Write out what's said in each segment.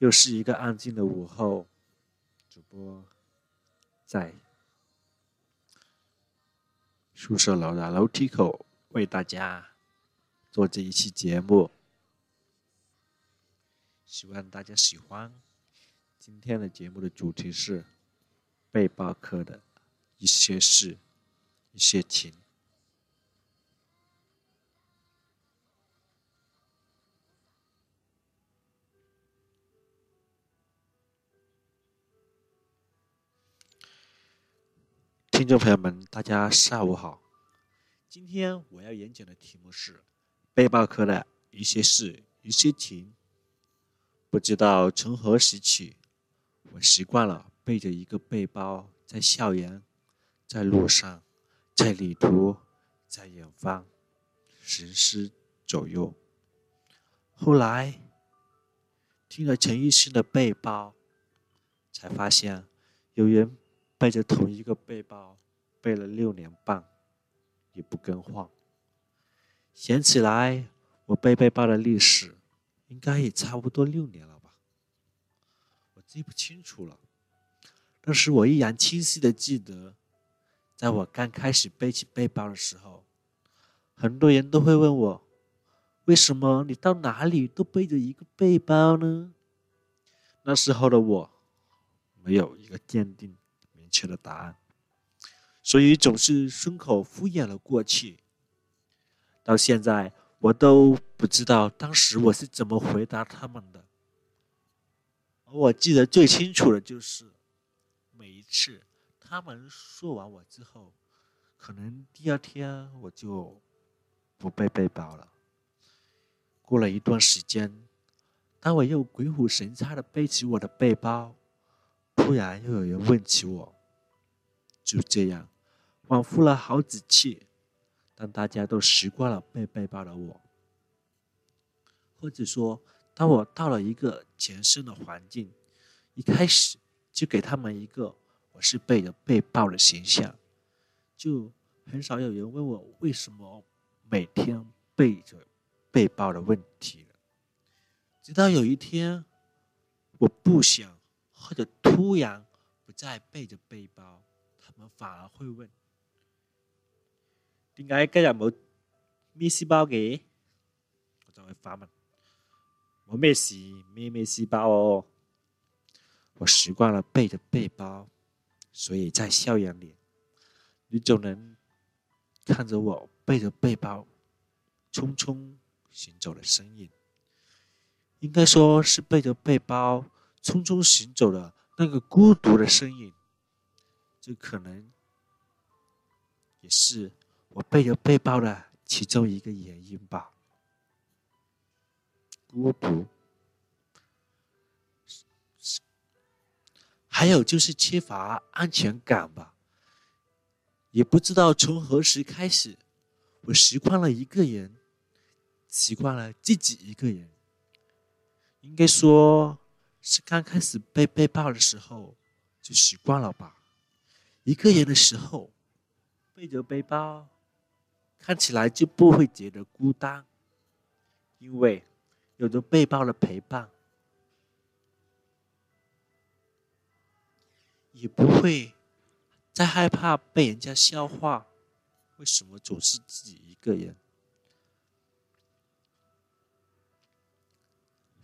又是一个安静的午后，主播在宿舍楼的楼梯口为大家做这一期节目，希望大家喜欢。今天的节目的主题是背包客的一些事一些情。听众朋友们，大家下午好。今天我要演讲的题目是背包客的一些事一些情。不知道从何时起，我习惯了背着一个背包，在校园，在路上，在旅途，在远方，十施左右。后来听了陈奕迅的背包，才发现有人背着同一个背包背了6年半也不更换。想起来我背背包的历史应该也差不多6年了吧，我记不清楚了，但是我依然清晰的记得，在我刚开始背起背包的时候，很多人都会问我，为什么你到哪里都背着一个背包呢？那时候的我没有一个鉴定确的答案，所以总是顺口敷衍了过去。到现在我都不知道当时我是怎么回答他们的。而我记得最清楚的就是每一次他们说完我之后，可能第二天我就不背背包了。过了一段时间，当我又鬼斧神差的背起我的背包，突然又有人问起我，就这样往复了好几次，当大家都习惯了背背包的我，或者说当我到了一个全新的环境，一开始就给他们一个我是背着背包的形象，就很少有人问我为什么每天背着背包的问题了。直到有一天我不想或者突然不再背着背包，他们反而会问，點解今日冇孭書包嘅？我就會反問，冇咩事孭書包哦。我習慣了背着背包，所以在校園裡，你总能看着我背着背包匆匆行走的身影。应该说是背着背包匆匆行走的那个孤独的身影，这可能也是我背着背包的其中一个原因吧。孤独，还有就是缺乏安全感吧。也不知道从何时开始，我习惯了一个人，习惯了自己一个人。应该说是刚开始背背包的时候就习惯了吧。一个人的时候背着背包，看起来就不会觉得孤单，因为有着背包的陪伴，也不会再害怕被人家笑话为什么总是自己一个人。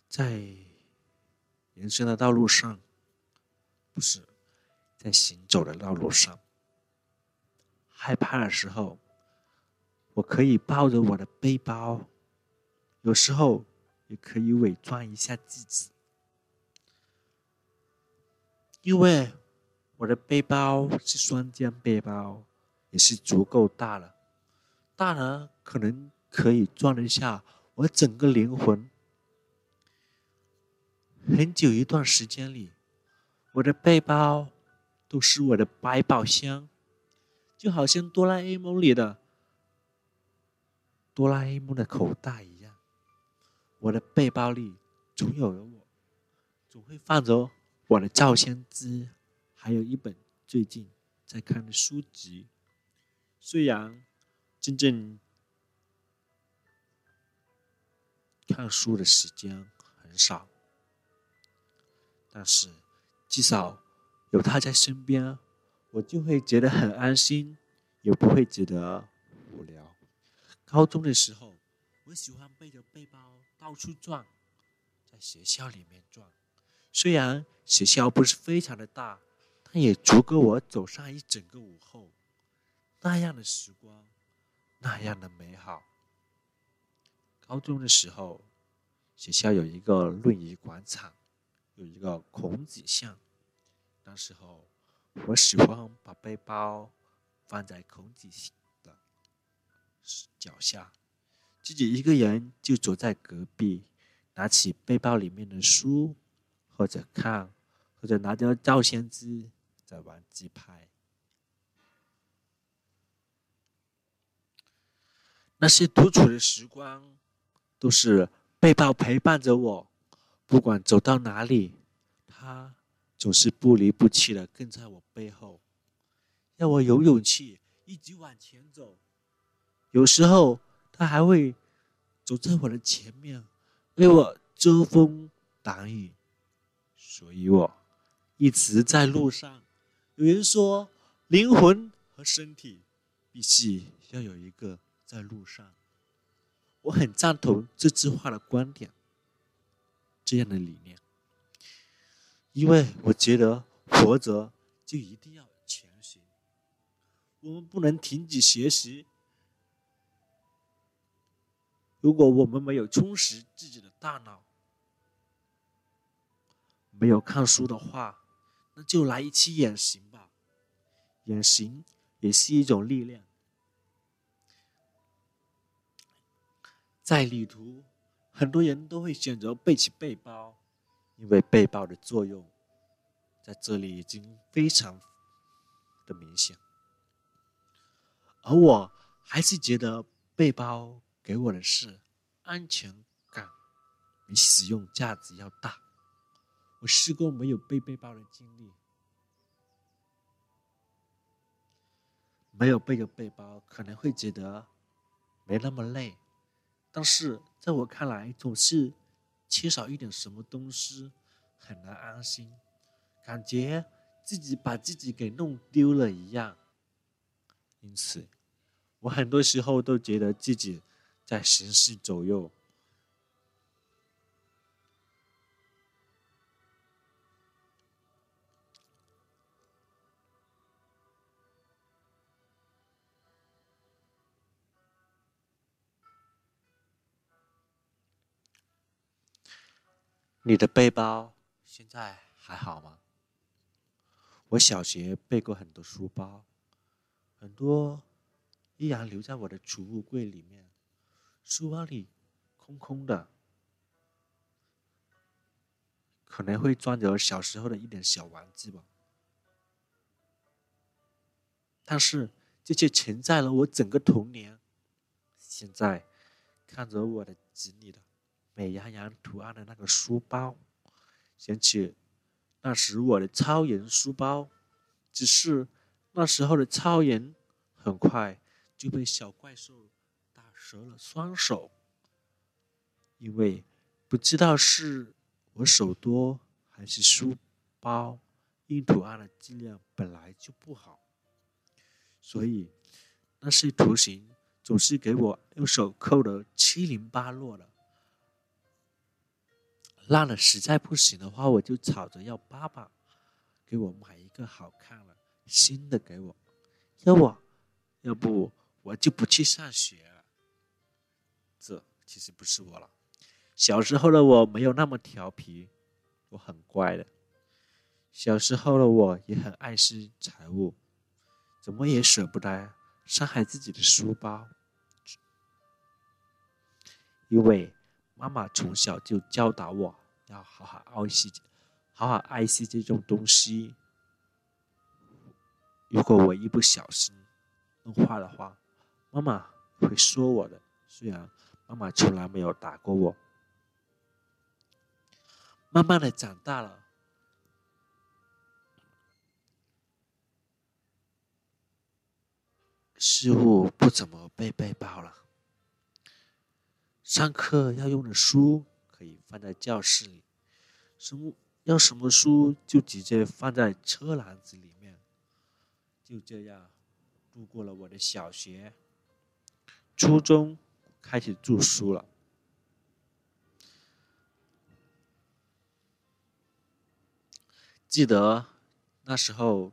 在人生的道路上，不是在行走的道路上，害怕的时候我可以抱着我的背包，有时候也可以伪装一下自己，因为我的背包是双肩背包，也是足够大了，大呢可能可以装得下我整个灵魂。很久一段时间里，我的背包都是我的百宝箱，就好像哆啦 A 梦里的哆啦 A 梦的口袋一样，我的背包里总会放着我的照相机，还有一本最近在看的书籍。虽然真正看书的时间很少，但是至少有他在身边，我就会觉得很安心，也不会觉得无聊。高中的时候，我喜欢背着背包到处转，在学校里面转。虽然学校不是非常的大，但也足够我走上一整个午后。那样的时光，那样的美好。高中的时候，学校有一个论艺广场，有一个孔子像。那时候，我喜欢把背包放在孔子的脚下，自己一个人就走在隔壁，拿起背包里面的书，或者看，或者拿着照相机在玩自拍。那些独处的时光，都是背包陪伴着我，不管走到哪里，它总是不离不弃的跟在我背后，让我有勇气一直往前走。有时候，它还会走在我的前面，为我遮风挡雨。所以我一直在路上。有人说，灵魂和身体必须要有一个在路上，我很赞同这句话的观点，这样的理念，因为我觉得活着就一定要前行，我们不能停止学习。如果我们没有充实自己的大脑，没有看书的话，那就来一期远行吧。远行也是一种力量。在旅途，很多人都会选择背起背包，因为背包的作用在这里已经非常的明显。而我还是觉得背包给我的是安全感，比使用价值要大。我试过没有背包的经历，没有背着背包可能会觉得没那么累。但是在我看来，总是缺少一点什么东西，很难安心，感觉自己把自己给弄丢了一样。因此，我很多时候都觉得自己在行尸走肉。你的背包现在还好吗？我小学背过很多书包，很多依然留在我的储物柜里面，书包里空空的，可能会装着小时候的一点小玩具吧。但是这却承载了我整个童年。现在看着我的侄女的美羊羊图案的那个书包，想起那时我的超人书包，只是那时候的超人很快就被小怪兽打折了双手，因为不知道是我手多还是书包印图案的质量本来就不好，所以那些图形总是给我用手扣得七零八落的。烂了实在不行的话，我就吵着要爸爸给我买一个好看了新的给我，要不我就不去上学了。这其实不是我了，小时候的我没有那么调皮，我很乖的。小时候的我也很爱惜财物，怎么也舍不得伤害自己的书包，因为妈妈从小就教导我要好好爱惜这种东西。如果我一不小心弄坏的话，妈妈会说我的。虽然妈妈从来没有打过我。慢慢的长大了，似乎不怎么背包了。上课要用的书可以放在教室里，要什么书就直接放在车篮子里面。就这样度过了我的小学、初中，开始住书了。记得那时候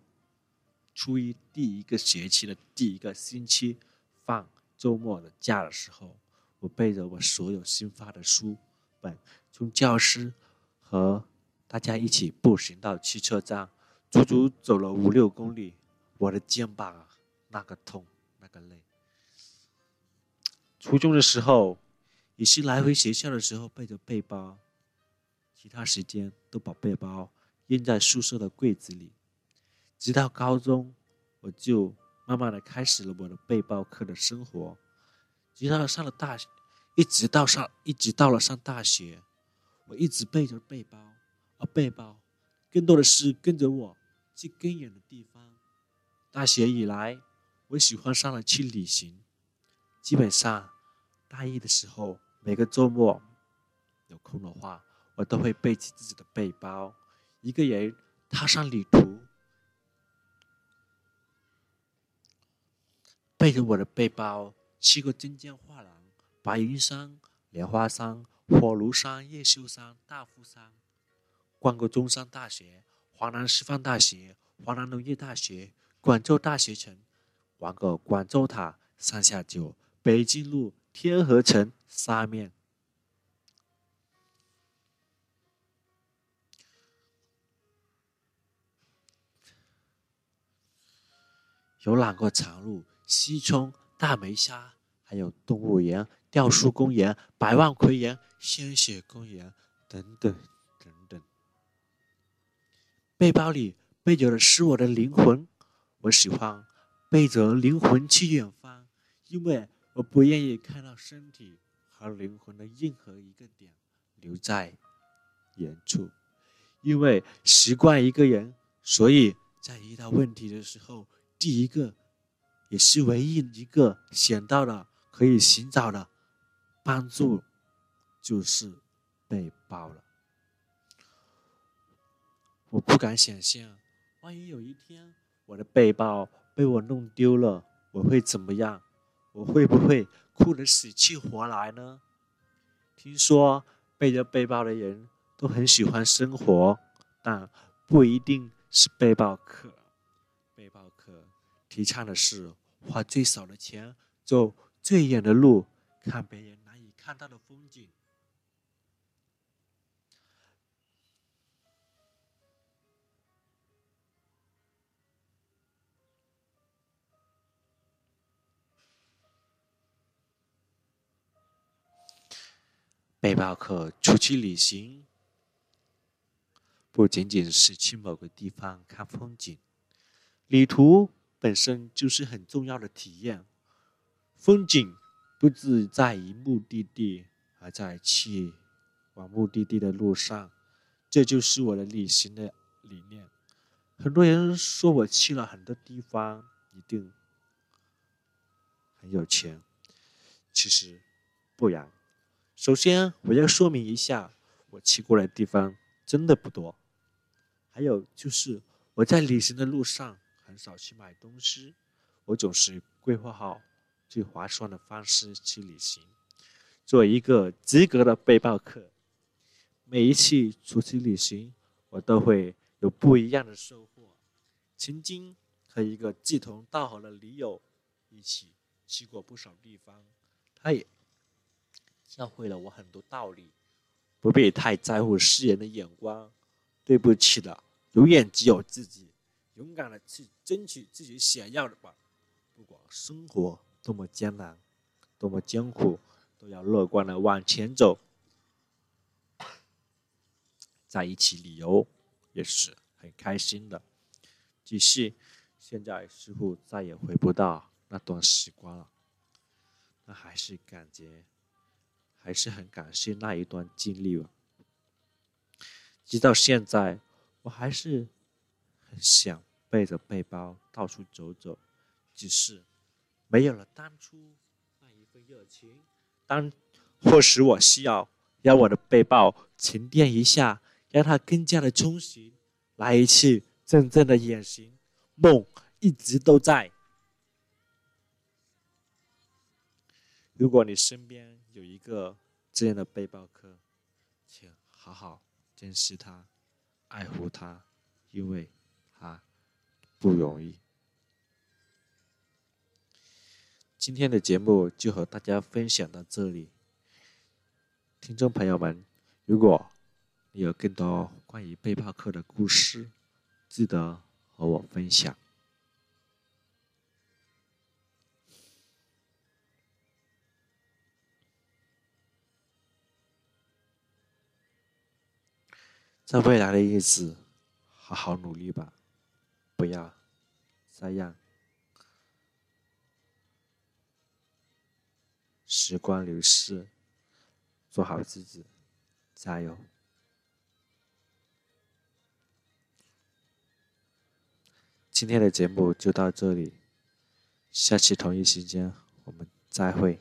初一第一个学期的第一个星期放周末的假的时候，我背着我所有新发的书本从教室和大家一起步行到汽车站，足足走了5-6公里。我的肩膀啊，那个痛那个累。初中的时候也是来回学校的时候背着背包，其他时间都把背包扔在宿舍的柜子里。直到高中，我就慢慢的开始了我的背包客的生活。一直到了上大学，我一直背着背包，而背包更多的是跟着我去更远的地方。大学以来，我喜欢上了去旅行。基本上大一的时候，每个周末有空的话，我都会背起自己的背包，一个人踏上旅途。背着我的背包去过真江画廊、白云山、莲花山、火炉山、叶修山、大夫山，逛过中山大学、华南师范大学、华南农业大学、广州大学城，玩过广州塔、上下九、北京路、天河城、沙面。游览过长路、西冲、大梅沙，还有动物园、雕塑公园、百万葵园、鲜血公园等等等等。背包里背着的是我的灵魂，我喜欢背着灵魂去远方，因为我不愿意看到身体和灵魂的任何一个点留在原处。因为习惯一个人，所以在遇到问题的时候，第一个也是唯一一个想到的可以寻找的帮助就是背包了。我不敢想象，万一有一天我的背包被我弄丢了，我会怎么样？我会不会哭得死去活来呢？听说背着背包的人都很喜欢生活，但不一定是背包客。背包客提倡的是花最少的钱，走最远的路，看别人难以看到的风景。背包客出去旅行，不仅仅是去某个地方看风景，旅途本身就是很重要的体验。风景不只在于目的地，而在去往目的地的路上。这就是我的旅行的理念。很多人说我去了很多地方，一定很有钱，其实不然。首先我要说明一下，我去过的地方真的不多。还有就是我在旅行的路上很少去买东西，我总是规划好最划算的方式去旅行，做一个及格的背包客。每一次出去旅行，我都会有不一样的收获。曾经和一个志同道合的驴友一起去过不少地方，他也教会了我很多道理。不必太在乎世人的眼光，对不起了，永远只有自己。勇敢的去争取自己想要的吧，不管生活多么艰难多么艰苦，都要乐观的往前走。在一起旅游也是很开心的，只是现在似乎再也回不到那段时光了。那还是很感谢那一段经历了。直到现在，我还是很想背着背包到处走走，只是没有了当初那一份热情。或许我需要让我的背包沉淀一下，让他更加的充实，来一次真正的远行。梦一直都在。如果你身边有一个这样的背包客，请好好珍惜他，爱护他，因为他不容易。今天的节目就和大家分享到这里。听众朋友们，如果你有更多关于背包客的故事，记得和我分享。在未来的日子，好好努力吧，不要再让时光流逝，做好自己，加油！今天的节目就到这里，下期同一时间我们再会。